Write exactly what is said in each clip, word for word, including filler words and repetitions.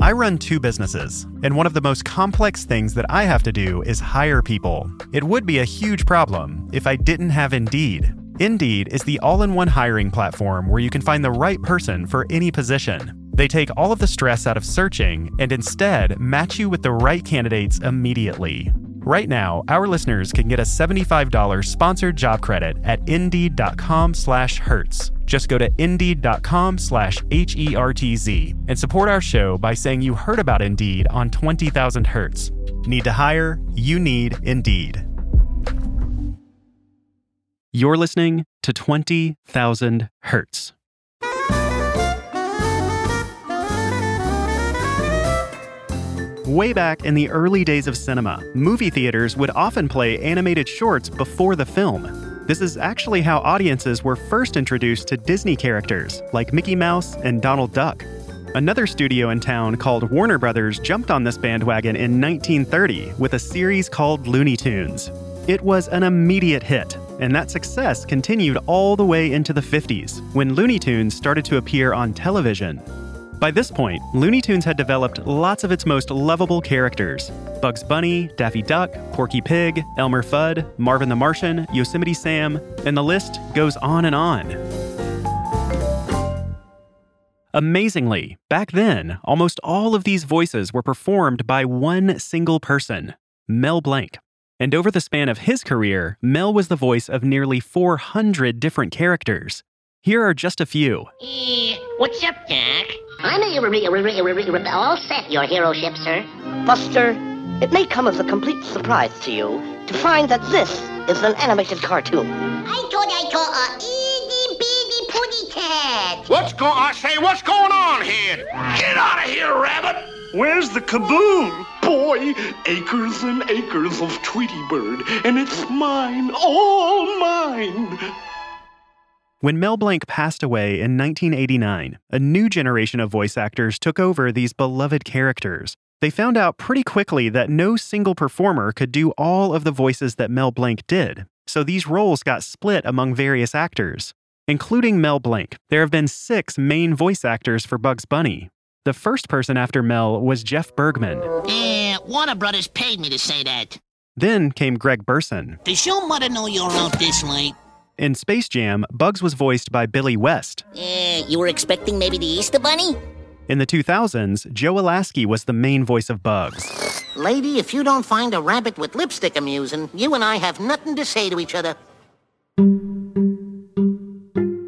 I run two businesses, and one of the most complex things that I have to do is hire people. It would be a huge problem if I didn't have Indeed. Indeed is the all-in-one hiring platform where you can find the right person for any position. They take all of the stress out of searching and instead match you with the right candidates immediately. Right now, our listeners can get a seventy-five dollars sponsored job credit at Indeed.com slash Hertz. Just go to Indeed.com slash H-E-R-T-Z and support our show by saying you heard about Indeed on twenty thousand Hertz. Need to hire? You need Indeed. You're listening to twenty thousand Hertz. Way back in the early days of cinema, movie theaters would often play animated shorts before the film. This is actually how audiences were first introduced to Disney characters like Mickey Mouse and Donald Duck. Another studio in town called Warner Brothers jumped on this bandwagon in nineteen thirty with a series called Looney Tunes. It was an immediate hit, and that success continued all the way into the fifties, when Looney Tunes started to appear on television. By this point, Looney Tunes had developed lots of its most lovable characters. Bugs Bunny, Daffy Duck, Porky Pig, Elmer Fudd, Marvin the Martian, Yosemite Sam, and the list goes on and on. Amazingly, back then, almost all of these voices were performed by one single person, Mel Blanc. And over the span of his career, Mel was the voice of nearly four hundred different characters. Here are just a few. Eh, what's up, Doc? I know you're re- re- re- re- all set, your hero ship, sir. Buster, it may come as a complete surprise to you to find that this is an animated cartoon. I thought I caught a itty-bitty putty cat. What's going on? I say, what's going on here? Get out of here, rabbit! Where's the kaboom? Boy, acres and acres of Tweety Bird, and it's mine, all mine. When Mel Blanc passed away in nineteen eighty-nine, a new generation of voice actors took over these beloved characters. They found out pretty quickly that no single performer could do all of the voices that Mel Blanc did, so these roles got split among various actors. Including Mel Blanc, there have been six main voice actors for Bugs Bunny. The first person after Mel was Jeff Bergman. Eh, uh, Warner Brothers paid me to say that. Then came Greg Burson. Does your mother know you're out this late? In Space Jam, Bugs was voiced by Billy West. Eh, uh, you were expecting maybe the Easter Bunny? In the two thousands, Joe Alaskey was the main voice of Bugs. Lady, if you don't find a rabbit with lipstick amusing, you and I have nothing to say to each other.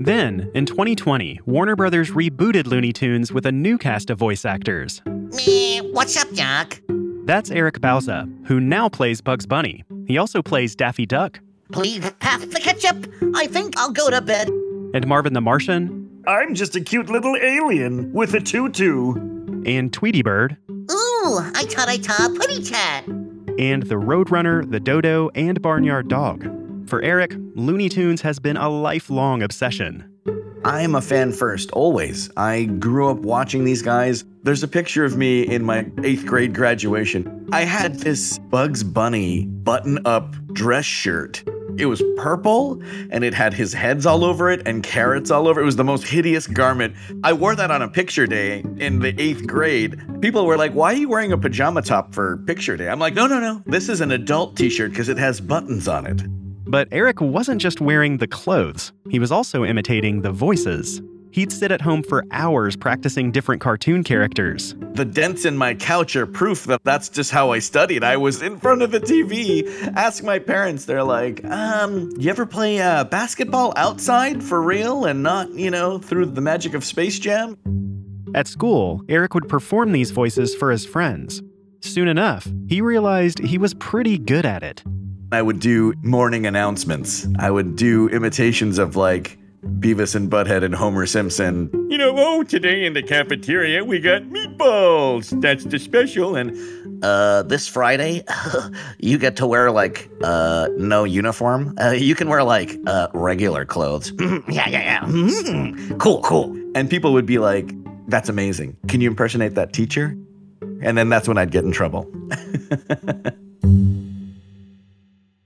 Then, in twenty twenty, Warner Brothers rebooted Looney Tunes with a new cast of voice actors. Eh, uh, what's up, Doc? That's Eric Bauza, who now plays Bugs Bunny. He also plays Daffy Duck. Please pass the ketchup. I think I'll go to bed. And Marvin the Martian. I'm just a cute little alien with a tutu. And Tweety Bird. Ooh, I thought I saw a putty cat. And the Roadrunner, the Dodo, and Barnyard Dog. For Eric, Looney Tunes has been a lifelong obsession. I'm a fan first, always. I grew up watching these guys. There's a picture of me in my eighth grade graduation. I had this Bugs Bunny button-up dress shirt. It was purple, and it had his heads all over it and carrots all over it. It was the most hideous garment. I wore that on a picture day in the eighth grade. People were like, why are you wearing a pajama top for picture day? I'm like, no, no, no. This is an adult t-shirt because it has buttons on it. But Eric wasn't just wearing the clothes. He was also imitating the voices. He'd sit at home for hours practicing different cartoon characters. The dents in my couch are proof that that's just how I studied. I was in front of the T V. Ask my parents, they're like, um, you ever play uh, basketball outside for real and not, you know, through the magic of Space Jam? At school, Eric would perform these voices for his friends. Soon enough, he realized he was pretty good at it. I would do morning announcements. I would do imitations of, like, Beavis and Butthead and Homer Simpson. You know, oh, today in the cafeteria we got meatballs. That's the special. And uh, this Friday, you get to wear, like, uh, no uniform. Uh, you can wear, like, uh, regular clothes. yeah, yeah, yeah. Mm-hmm. Cool, cool. And people would be like, that's amazing. Can you impersonate that teacher? And then that's when I'd get in trouble.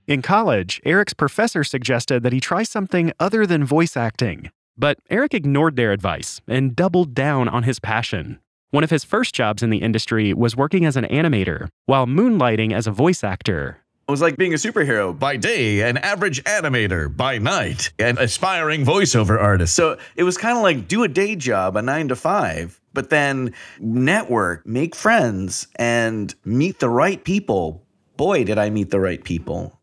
In college, Eric's professor suggested that he try something other than voice acting. But Eric ignored their advice and doubled down on his passion. One of his first jobs in the industry was working as an animator, while moonlighting as a voice actor. It was like being a superhero by day, an average animator by night, an aspiring voiceover artist. So it was kind of like do a day job, a nine to five, but then network, make friends, and meet the right people. Boy, did I meet the right people.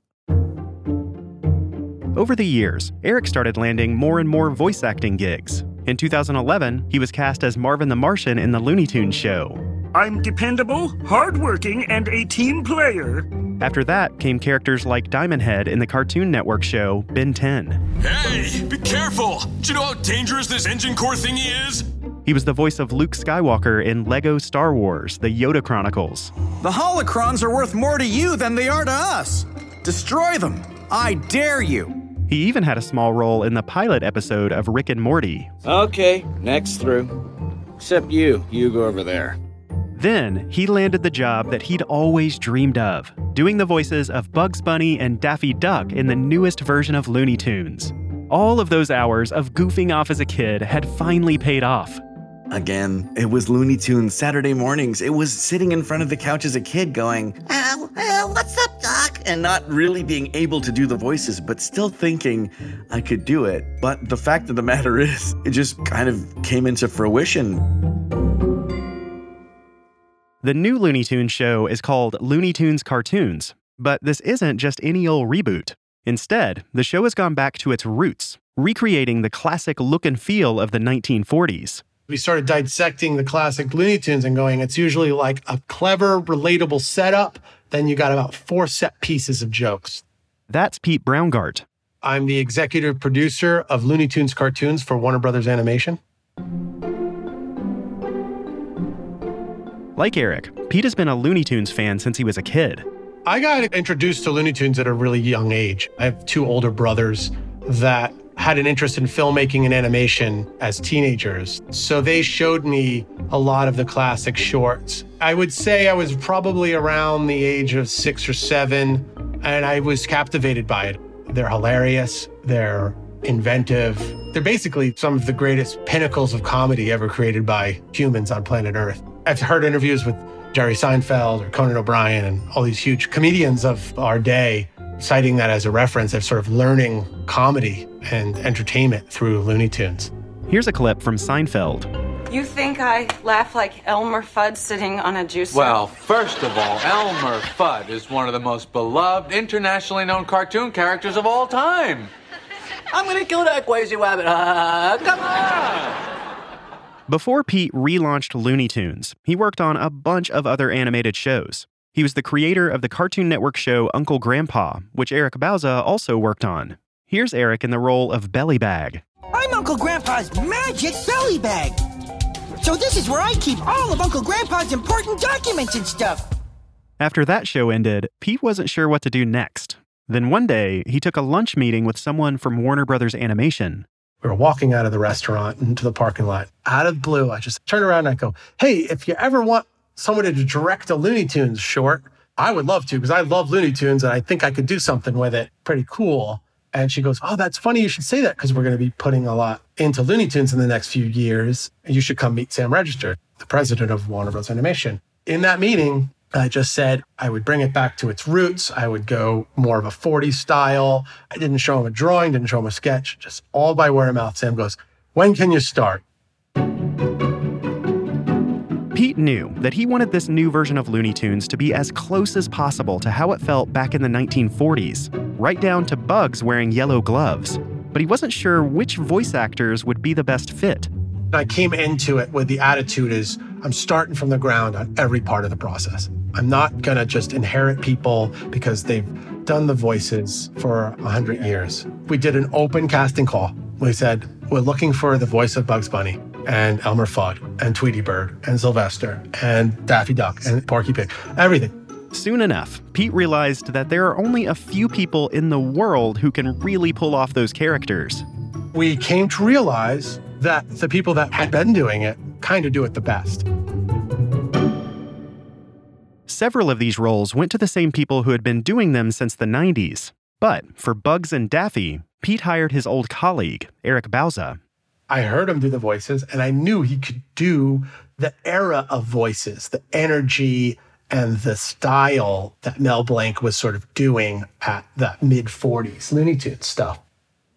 Over the years, Eric started landing more and more voice acting gigs. In two thousand eleven, he was cast as Marvin the Martian in the Looney Tunes show. I'm dependable, hardworking, and a team player. After that came characters like Diamond Head in the Cartoon Network show Ben ten. Hey, be careful! Do you know how dangerous this engine core thingy is? He was the voice of Luke Skywalker in Lego Star Wars, the Yoda Chronicles. The holocrons are worth more to you than they are to us. Destroy them. I dare you. He even had a small role in the pilot episode of Rick and Morty. Okay, next through. Except you. You go over there. Then, he landed the job that he'd always dreamed of, doing the voices of Bugs Bunny and Daffy Duck in the newest version of Looney Tunes. All of those hours of goofing off as a kid had finally paid off. Again, it was Looney Tunes Saturday mornings. It was sitting in front of the couch as a kid going, ow, ow, what's up, Doc? And not really being able to do the voices, but still thinking I could do it. But the fact of the matter is, it just kind of came into fruition. The new Looney Tunes show is called Looney Tunes Cartoons, but this isn't just any old reboot. Instead, the show has gone back to its roots, recreating the classic look and feel of the nineteen forties. We started dissecting the classic Looney Tunes and going, it's usually like a clever, relatable setup. Then you got about four set pieces of jokes. That's Pete Browngardt. I'm the executive producer of Looney Tunes Cartoons for Warner Brothers Animation. Like Eric, Pete has been a Looney Tunes fan since he was a kid. I got introduced to Looney Tunes at a really young age. I have two older brothers that had an interest in filmmaking and animation as teenagers. So they showed me a lot of the classic shorts. I would say I was probably around the age of six or seven, and I was captivated by it. They're hilarious. They're inventive. They're basically some of the greatest pinnacles of comedy ever created by humans on planet Earth. I've heard interviews with Jerry Seinfeld or Conan O'Brien and all these huge comedians of our day, citing that as a reference of sort of learning comedy and entertainment through Looney Tunes. Here's a clip from Seinfeld. You think I laugh like Elmer Fudd sitting on a juicer? Well, first of all, Elmer Fudd is one of the most beloved, internationally known cartoon characters of all time. I'm going to kill that crazy rabbit. Uh, come on! Before Pete relaunched Looney Tunes, he worked on a bunch of other animated shows. He was the creator of the Cartoon Network show Uncle Grandpa, which Eric Bauza also worked on. Here's Eric in the role of Belly Bag. I'm Uncle Grandpa's magic belly bag. So this is where I keep all of Uncle Grandpa's important documents and stuff. After that show ended, Pete wasn't sure what to do next. Then one day, he took a lunch meeting with someone from Warner Brothers Animation. We were walking out of the restaurant into the parking lot. Out of the blue, I just turned around and I go, hey, if you ever want someone to direct a Looney Tunes short, I would love to because I love Looney Tunes and I think I could do something with it. Pretty cool. And she goes, oh, that's funny you should say that because we're going to be putting a lot into Looney Tunes in the next few years. You should come meet Sam Register, the president of Warner Bros. Animation. In that meeting, I just said I would bring it back to its roots. I would go more of a forties style. I didn't show him a drawing, didn't show him a sketch, just all by word of mouth. Sam goes, when can you start? Pete knew that he wanted this new version of Looney Tunes to be as close as possible to how it felt back in the nineteen forties, right down to Bugs wearing yellow gloves. But he wasn't sure which voice actors would be the best fit. I came into it with the attitude is, I'm starting from the ground on every part of the process. I'm not going to just inherit people because they've done the voices for one hundred years. We did an open casting call. We said, we're looking for the voice of Bugs Bunny and Elmer Fudd and Tweety Bird and Sylvester and Daffy Duck and Porky Pig, everything. Soon enough, Pete realized that there are only a few people in the world who can really pull off those characters. We came to realize that the people that had been doing it kind of do it the best. Several of these roles went to the same people who had been doing them since the nineties. But for Bugs and Daffy, Pete hired his old colleague, Eric Bauza. I heard him do the voices, and I knew he could do the era of voices, the energy and the style that Mel Blanc was sort of doing at the mid forties Looney Tunes stuff.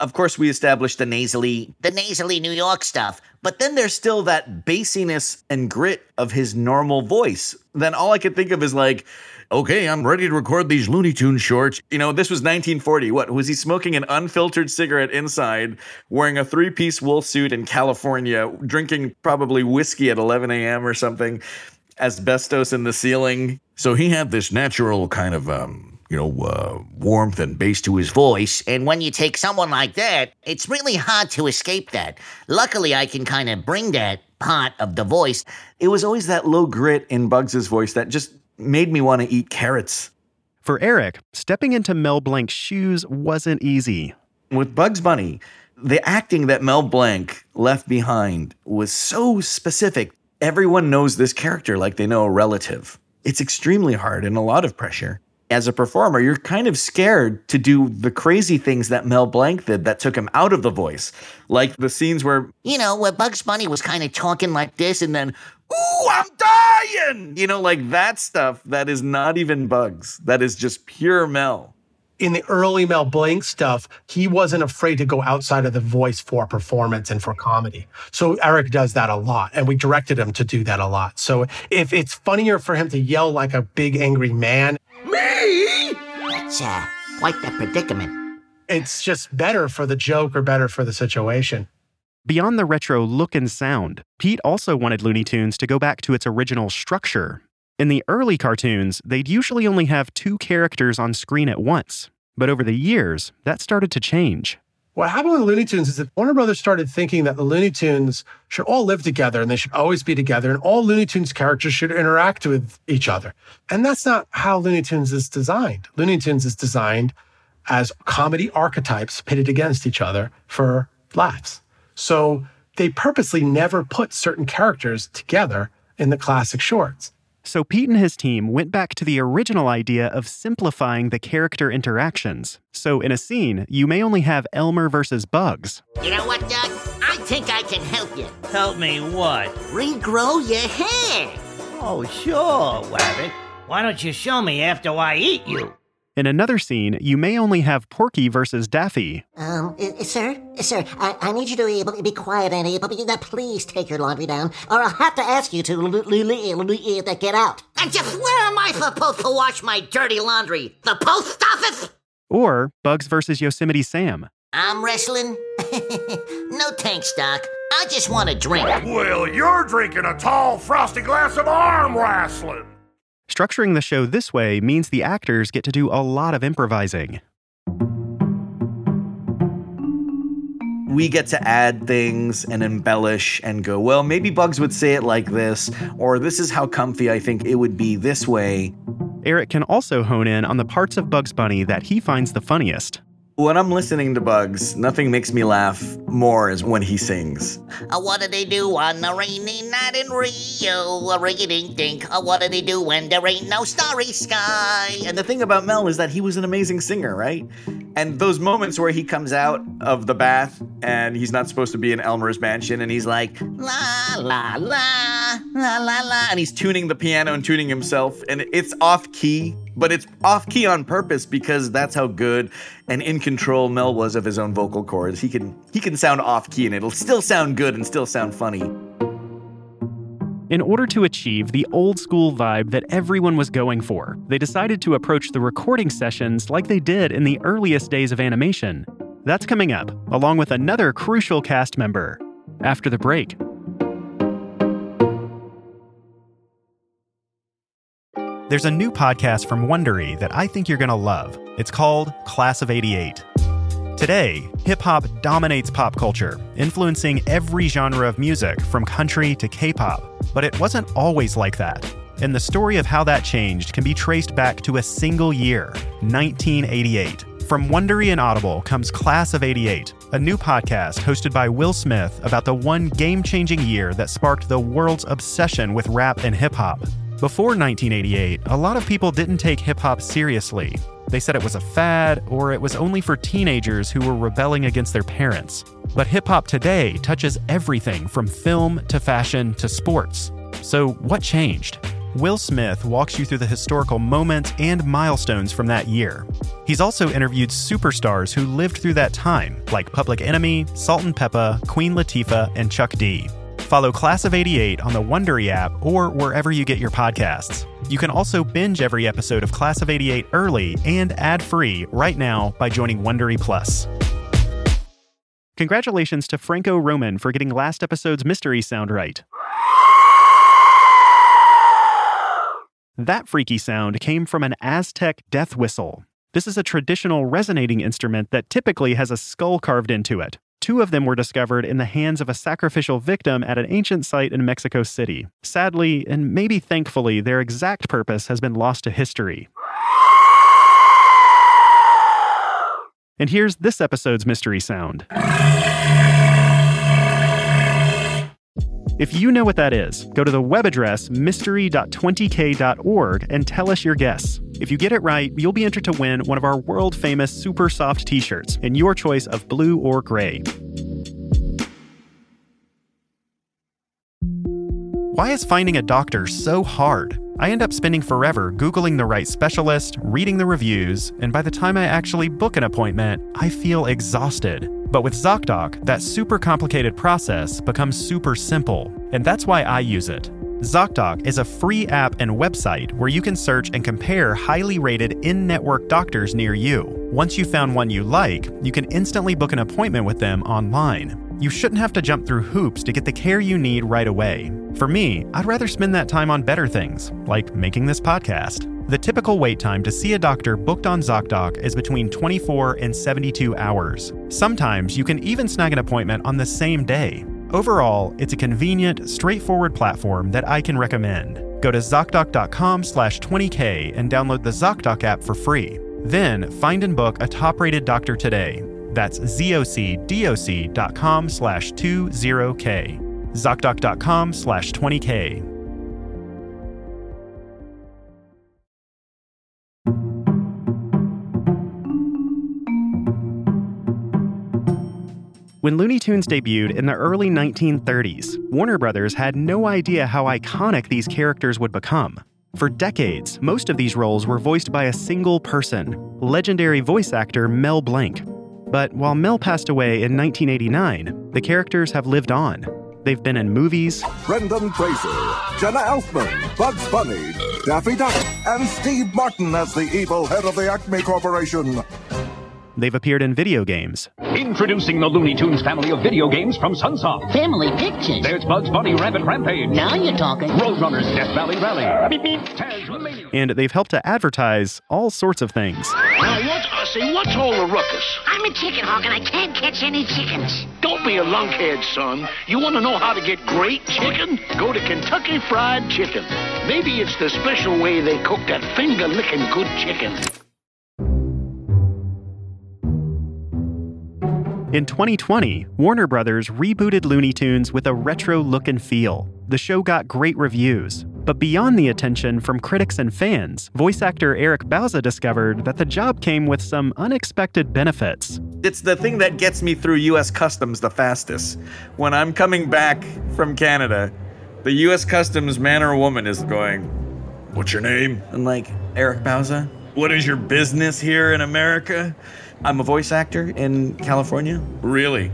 Of course, we established the nasally, the nasally New York stuff, but then there's still that bassiness and grit of his normal voice. Then all I could think of is like, okay, I'm ready to record these Looney Tunes shorts. You know, this was nineteen forty. What, was he smoking an unfiltered cigarette inside, wearing a three-piece wool suit in California, drinking probably whiskey at eleven a.m. or something, asbestos in the ceiling? So he had this natural kind of, um, you know, uh, warmth and bass to his voice. And when you take someone like that, it's really hard to escape that. Luckily, I can kind of bring that part of the voice. It was always that low grit in Bugs's voice that just made me want to eat carrots. For Eric, stepping into Mel Blanc's shoes wasn't easy. With Bugs Bunny, the acting that Mel Blanc left behind was so specific. Everyone knows this character like they know a relative. It's extremely hard and a lot of pressure. As a performer, you're kind of scared to do the crazy things that Mel Blanc did that took him out of the voice. Like the scenes where, you know, where Bugs Bunny was kind of talking like this and then, ooh, I'm dying! You know, like that stuff that is not even Bugs. That is just pure Mel. In the early Mel Blanc stuff, he wasn't afraid to go outside of the voice for performance and for comedy. So Eric does that a lot, and we directed him to do that a lot. So if it's funnier for him to yell like a big angry man, me? That's uh, quite the predicament. It's just better for the joke or better for the situation. Beyond the retro look and sound, Pete also wanted Looney Tunes to go back to its original structure. In the early cartoons, they'd usually only have two characters on screen at once. But over the years, that started to change. What happened with Looney Tunes is that Warner Brothers started thinking that the Looney Tunes should all live together and they should always be together and all Looney Tunes characters should interact with each other. And that's not how Looney Tunes is designed. Looney Tunes is designed as comedy archetypes pitted against each other for laughs. So they purposely never put certain characters together in the classic shorts. So Pete and his team went back to the original idea of simplifying the character interactions. So in a scene, you may only have Elmer versus Bugs. You know what, Doug? I think I can help you. Help me what? Regrow your hair. Oh, sure, Wabbit. Why don't you show me after I eat you? In another scene, you may only have Porky versus Daffy. Um, uh, sir? Sir, I, I need you to be, able to be quiet and able to, please take your laundry down, or I'll have to ask you to l- l- l- l- get out. And just where am I supposed to wash my dirty laundry? The post office? Or Bugs versus Yosemite Sam. I'm wrestling? No thanks, Doc. I just want a drink. Well, you're drinking a tall, frosty glass of arm wrestling. Structuring the show this way means the actors get to do a lot of improvising. We get to add things and embellish and go, well, maybe Bugs would say it like this, or this is how comfy I think it would be this way. Eric can also hone in on the parts of Bugs Bunny that he finds the funniest. When I'm listening to Bugs, nothing makes me laugh more is when he sings. Uh, what do they do on a rainy night in Rio? A rig-a-dink-dink. Uh, what do they do when there ain't no starry sky? And the thing about Mel is that he was an amazing singer, right? And those moments where he comes out of the bath and he's not supposed to be in Elmer's mansion and he's like, la, la, la, la, la, la. And he's tuning the piano and tuning himself and it's off key. But it's off key on purpose because that's how good and in control Mel was of his own vocal cords. He can he can sound off key and it'll still sound good and still sound funny. In order to achieve the old school vibe that everyone was going for, they decided to approach the recording sessions like they did in the earliest days of animation. That's coming up, along with another crucial cast member, after the break. There's a new podcast from Wondery that I think you're going to love. It's called Class of eighty-eight. Today, hip-hop dominates pop culture, influencing every genre of music from country to K-pop. But it wasn't always like that. And the story of how that changed can be traced back to a single year, nineteen eighty-eight. From Wondery and Audible comes Class of eighty-eight, a new podcast hosted by Will Smith about the one game-changing year that sparked the world's obsession with rap and hip-hop. Before nineteen eighty-eight, a lot of people didn't take hip-hop seriously. They said it was a fad, or it was only for teenagers who were rebelling against their parents. But hip-hop today touches everything from film to fashion to sports. So what changed? Will Smith walks you through the historical moments and milestones from that year. He's also interviewed superstars who lived through that time, like Public Enemy, Salt and Peppa, Queen Latifah, and Chuck D. Follow Class of eighty-eight on the Wondery app or wherever you get your podcasts. You can also binge every episode of Class of eighty-eight early and ad-free right now by joining Wondery Plus. Congratulations to Franco Roman for getting last episode's mystery sound right. That freaky sound came from an Aztec death whistle. This is a traditional resonating instrument that typically has a skull carved into it. Two of them were discovered in the hands of a sacrificial victim at an ancient site in Mexico City. Sadly, and maybe thankfully, their exact purpose has been lost to history. And here's this episode's mystery sound. If you know what that is, go to the web address mystery dot twenty k dot org and tell us your guess. If you get it right, you'll be entered to win one of our world-famous super soft t-shirts in your choice of blue or gray. Why is finding a doctor so hard? I end up spending forever Googling the right specialist, reading the reviews, and by the time I actually book an appointment, I feel exhausted. But with ZocDoc, that super complicated process becomes super simple, and that's why I use it. ZocDoc is a free app and website where you can search and compare highly rated in-network doctors near you. Once you've found one you like, you can instantly book an appointment with them online. You shouldn't have to jump through hoops to get the care you need right away. For me, I'd rather spend that time on better things, like making this podcast. The typical wait time to see a doctor booked on ZocDoc is between twenty-four and seventy-two hours. Sometimes you can even snag an appointment on the same day. Overall, it's a convenient, straightforward platform that I can recommend. Go to zocdoc dot com slash twenty k and download the ZocDoc app for free. Then find and book a top-rated doctor today. That's zocdoc dot com slash twenty k. zocdoc dot com slash twenty k. When Looney Tunes debuted in the early nineteen thirties, Warner Brothers had no idea how iconic these characters would become. For decades, most of these roles were voiced by a single person, legendary voice actor Mel Blanc. But while Mel passed away in nineteen eighty-nine, the characters have lived on. They've been in movies. Brendan Fraser, Jenna Elfman, Bugs Bunny, Daffy Duck, and Steve Martin as the evil head of the Acme Corporation. They've appeared in video games. Introducing the Looney Tunes family of video games from Sunsoft. Family Pictures. There's Bugs Bunny Rabbit Rampage. Now you're talking. Roadrunners Death Valley Rally. Beep beep. Tasmania. And they've helped to advertise all sorts of things. Now what, Ossie, what's all the ruckus? I'm a chicken hawk and I can't catch any chickens. Don't be a lunkhead, son. You want to know how to get great chicken? Go to Kentucky Fried Chicken. Maybe it's the special way they cook that finger-licking good chicken. In twenty twenty, Warner Brothers rebooted Looney Tunes with a retro look and feel. The show got great reviews, but beyond the attention from critics and fans, voice actor Eric Bauza discovered that the job came with some unexpected benefits. It's the thing that gets me through U S Customs the fastest. When I'm coming back from Canada, the U S Customs man or woman is going, "What's your name?" And like, "Eric Bauza. What is your business here in America?" I'm a voice actor in California. Really?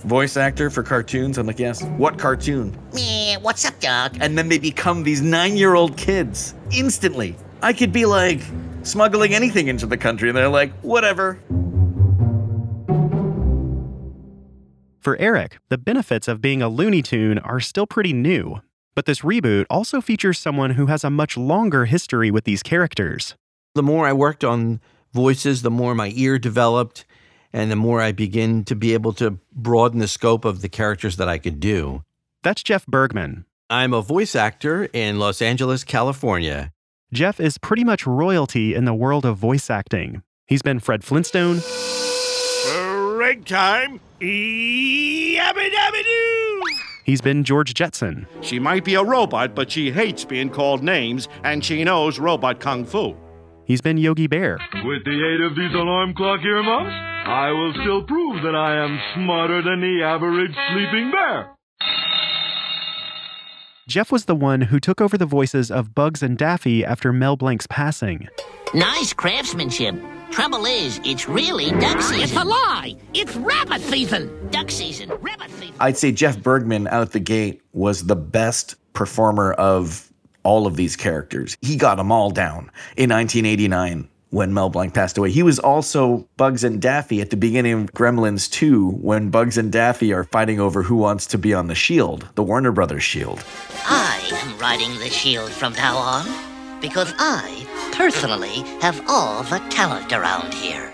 Voice actor for cartoons? I'm like, yes. What cartoon? Meh, what's up, Doc? And then they become these nine-year-old kids instantly. I could be like smuggling anything into the country, and they're like, whatever. For Eric, the benefits of being a Looney Tune are still pretty new. But this reboot also features someone who has a much longer history with these characters. The more I worked on voices, the more my ear developed, and the more I begin to be able to broaden the scope of the characters that I could do. That's Jeff Bergman. I'm a voice actor in Los Angeles, California. Jeff is pretty much royalty in the world of voice acting. He's been Fred Flintstone. Break time. Yabba-dabba-doo. He's been George Jetson. She might be a robot, but she hates being called names, and she knows robot kung fu. He's been Yogi Bear. With the aid of these alarm clock earmuffs, I will still prove that I am smarter than the average sleeping bear. Jeff was the one who took over the voices of Bugs and Daffy after Mel Blanc's passing. Nice craftsmanship. Trouble is, it's really duck season. It's a lie. It's rabbit season. Duck season. Rabbit season. I'd say Jeff Bergman out the gate was the best performer of all of these characters. He got them all down in nineteen eighty-nine when Mel Blanc passed away. He was also Bugs and Daffy at the beginning of Gremlins two when Bugs and Daffy are fighting over who wants to be on the shield, the Warner Brothers shield. I am riding the shield from now on because I personally have all the talent around here.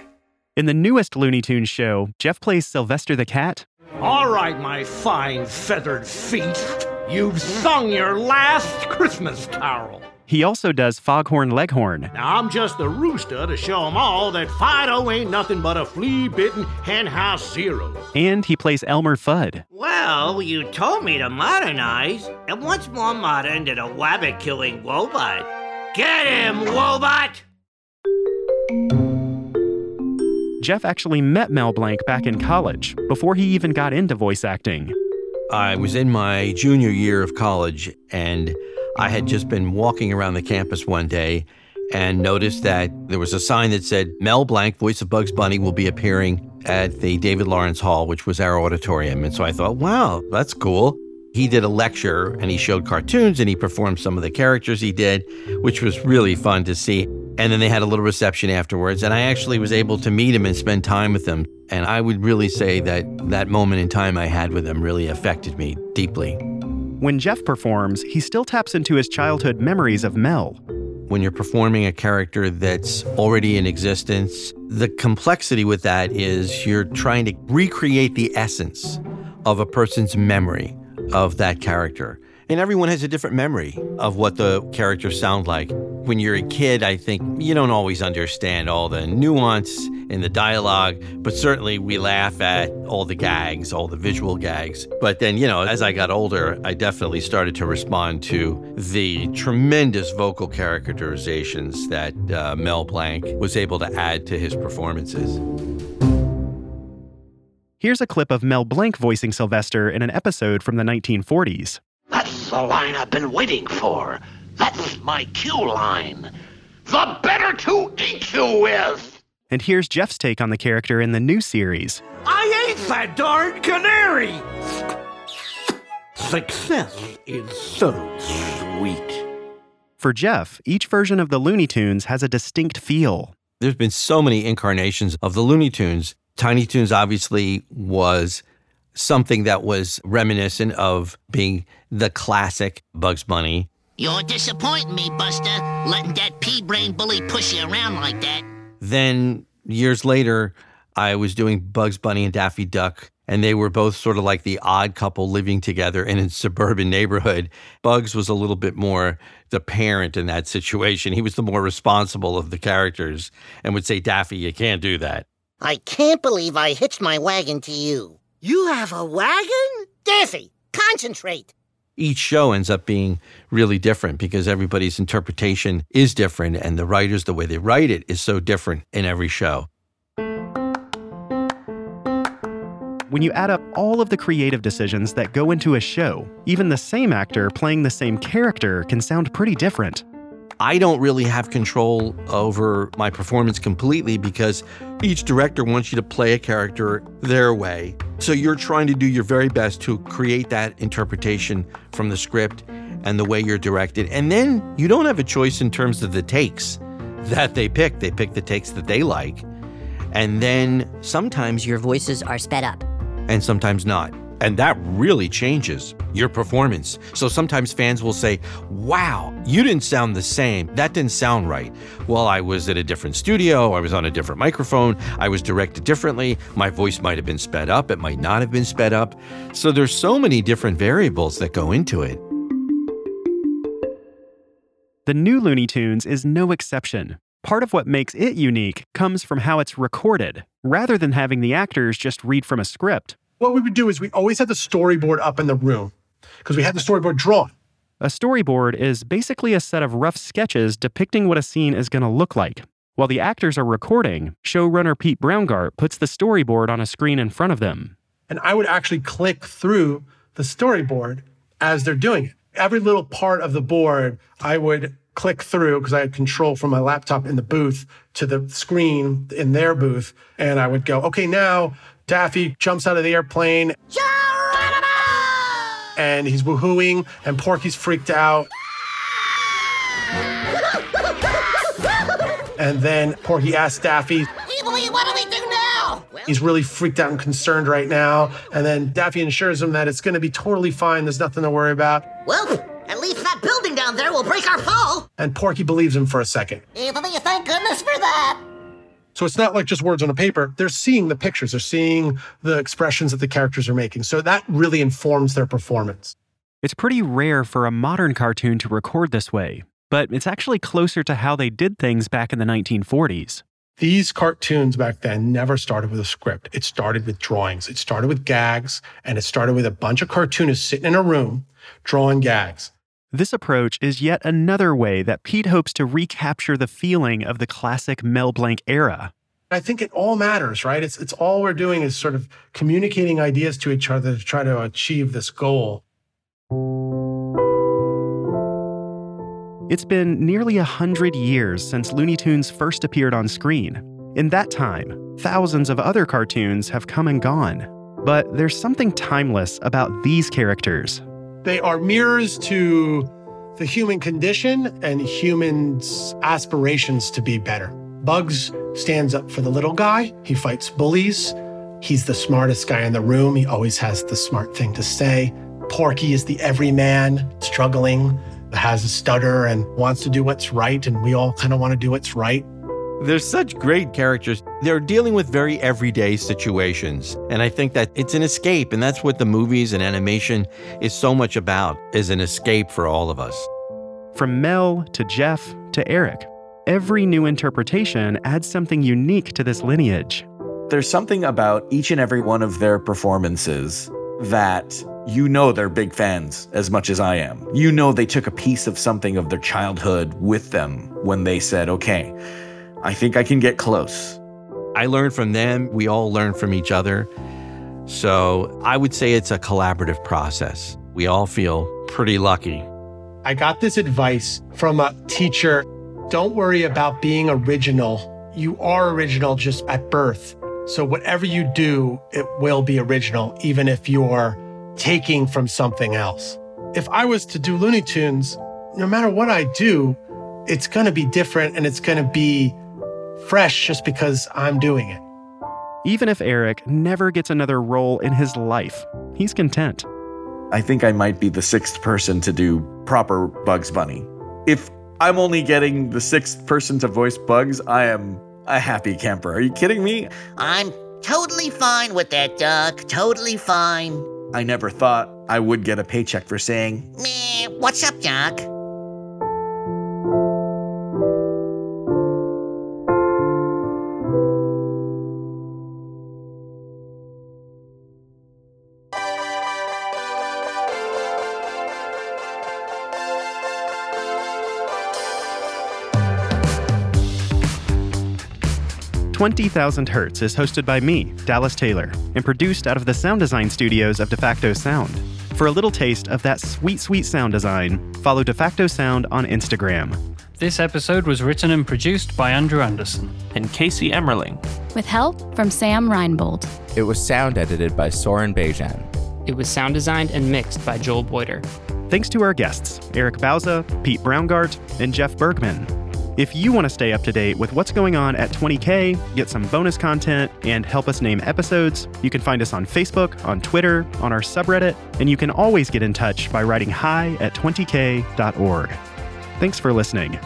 In the newest Looney Tunes show, Jeff plays Sylvester the Cat. All right, my fine feathered feet. You've sung your last Christmas carol. He also does Foghorn Leghorn. Now, I'm just the rooster to show them all that Fido ain't nothing but a flea-bitten henhouse zero. And he plays Elmer Fudd. Well, you told me to modernize, and what's more modern than a wabbit-killing robot? Get him, robot! Jeff actually met Mel Blanc back in college, before he even got into voice acting. I was in my junior year of college, and I had just been walking around the campus one day and noticed that there was a sign that said, Mel Blanc, voice of Bugs Bunny, will be appearing at the David Lawrence Hall, which was our auditorium. And so I thought, wow, that's cool. He did a lecture and he showed cartoons and he performed some of the characters he did, which was really fun to see. And then they had a little reception afterwards. And I actually was able to meet him and spend time with him. And I would really say that that moment in time I had with him really affected me deeply. When Jeff performs, he still taps into his childhood memories of Mel. When you're performing a character that's already in existence, the complexity with that is you're trying to recreate the essence of a person's memory of that character. And everyone has a different memory of what the characters sound like. When you're a kid, I think you don't always understand all the nuance in the dialogue, but certainly we laugh at all the gags, all the visual gags. But then, you know, as I got older, I definitely started to respond to the tremendous vocal characterizations that uh, Mel Blanc was able to add to his performances. Here's a clip of Mel Blanc voicing Sylvester in an episode from the nineteen forties. That's the line I've been waiting for. That's my cue line. The better to eat you is. And here's Jeff's take on the character in the new series. I ate that darn canary. Success is so sweet. For Jeff, each version of the Looney Tunes has a distinct feel. There's been so many incarnations of the Looney Tunes. Tiny Toons obviously was something that was reminiscent of being the classic Bugs Bunny. You're disappointing me, Buster, letting that pea-brain bully push you around like that. Then, years later, I was doing Bugs Bunny and Daffy Duck, and they were both sort of like the odd couple living together in a suburban neighborhood. Bugs was a little bit more the parent in that situation. He was the more responsible of the characters and would say, Daffy, you can't do that. I can't believe I hitched my wagon to you. You have a wagon? Daffy, concentrate. Each show ends up being really different because everybody's interpretation is different and the writers, the way they write it, is so different in every show. When you add up all of the creative decisions that go into a show, even the same actor playing the same character can sound pretty different. I don't really have control over my performance completely because each director wants you to play a character their way. So you're trying to do your very best to create that interpretation from the script and the way you're directed. And then you don't have a choice in terms of the takes that they pick. They pick the takes that they like. And then sometimes your voices are sped up. And sometimes not. And that really changes your performance. So sometimes fans will say, wow, you didn't sound the same. That didn't sound right. Well, I was at a different studio. I was on a different microphone. I was directed differently. My voice might have been sped up. It might not have been sped up. So there's so many different variables that go into it. The new Looney Tunes is no exception. Part of what makes it unique comes from how it's recorded, rather than having the actors just read from a script. What we would do is we always had the storyboard up in the room because we had the storyboard drawn. A storyboard is basically a set of rough sketches depicting what a scene is going to look like. While the actors are recording, showrunner Pete Browngardt puts the storyboard on a screen in front of them. And I would actually click through the storyboard as they're doing it. every little part of the board, I would click through because I had control from my laptop in the booth to the screen in their booth. And I would go, okay, now Daffy jumps out of the airplane. Geronimo! And he's woohooing and Porky's freaked out. And then Porky asks Daffy, Peebly, what do we do now? He's really freaked out and concerned right now. And then Daffy assures him that it's going to be totally fine. There's nothing to worry about. Well, at least that building down there will break our fall. And Porky believes him for a second. Peebly, thank goodness for that. So it's not like just words on a paper. They're seeing the pictures. They're seeing the expressions that the characters are making. So that really informs their performance. It's pretty rare for a modern cartoon to record this way, but it's actually closer to how they did things back in the nineteen forties. These cartoons back then never started with a script. It started with drawings. It started with gags, and it started with a bunch of cartoonists sitting in a room drawing gags. This approach is yet another way that Pete hopes to recapture the feeling of the classic Mel Blanc era. I think it all matters, right? It's, it's all we're doing is sort of communicating ideas to each other to try to achieve this goal. It's been nearly a hundred years since Looney Tunes first appeared on screen. In that time, thousands of other cartoons have come and gone. But there's something timeless about these characters. They are mirrors to the human condition and humans' aspirations to be better. Bugs stands up for the little guy. He fights bullies. He's the smartest guy in the room. He always has the smart thing to say. Porky is the everyman, struggling, has a stutter and wants to do what's right, and we all kind of want to do what's right. They're such great characters. They're dealing with very everyday situations, and I think that it's an escape, and that's what the movies and animation is so much about, is an escape for all of us. From Mel to Jeff to Eric, every new interpretation adds something unique to this lineage. There's something about each and every one of their performances that you know they're big fans as much as I am. You know they took a piece of something of their childhood with them when they said, okay, I think I can get close. I learned from them. We all learn from each other. So I would say it's a collaborative process. We all feel pretty lucky. I got this advice from a teacher. Don't worry about being original. You are original just at birth. So whatever you do, it will be original, even if you're taking from something else. If I was to do Looney Tunes, no matter what I do, it's going to be different and it's going to be fresh just because I'm doing it. Even if Eric never gets another role in his life, he's content. I think I might be the sixth person to do proper Bugs Bunny. If I'm only getting the sixth person to voice Bugs, I am a happy camper. Are you kidding me? I'm totally fine with that, Doc. Totally fine. I never thought I would get a paycheck for saying, meh, what's up, Doc? twenty thousand Hertz is hosted by me, Dallas Taylor, and produced out of the sound design studios of DeFacto Sound. For a little taste of that sweet, sweet sound design, follow DeFacto Sound on Instagram. This episode was written and produced by Andrew Anderson and Casey Emmerling, with help from Sam Reinbold. It was sound edited by Soren Bejan. It was sound designed and mixed by Joel Boyder. Thanks to our guests, Eric Bauza, Pete Browngardt, and Jeff Bergman. If you want to stay up to date with what's going on at twenty K, get some bonus content, and help us name episodes, you can find us on Facebook, on Twitter, on our subreddit, and you can always get in touch by writing hi at twenty K dot org. Thanks for listening.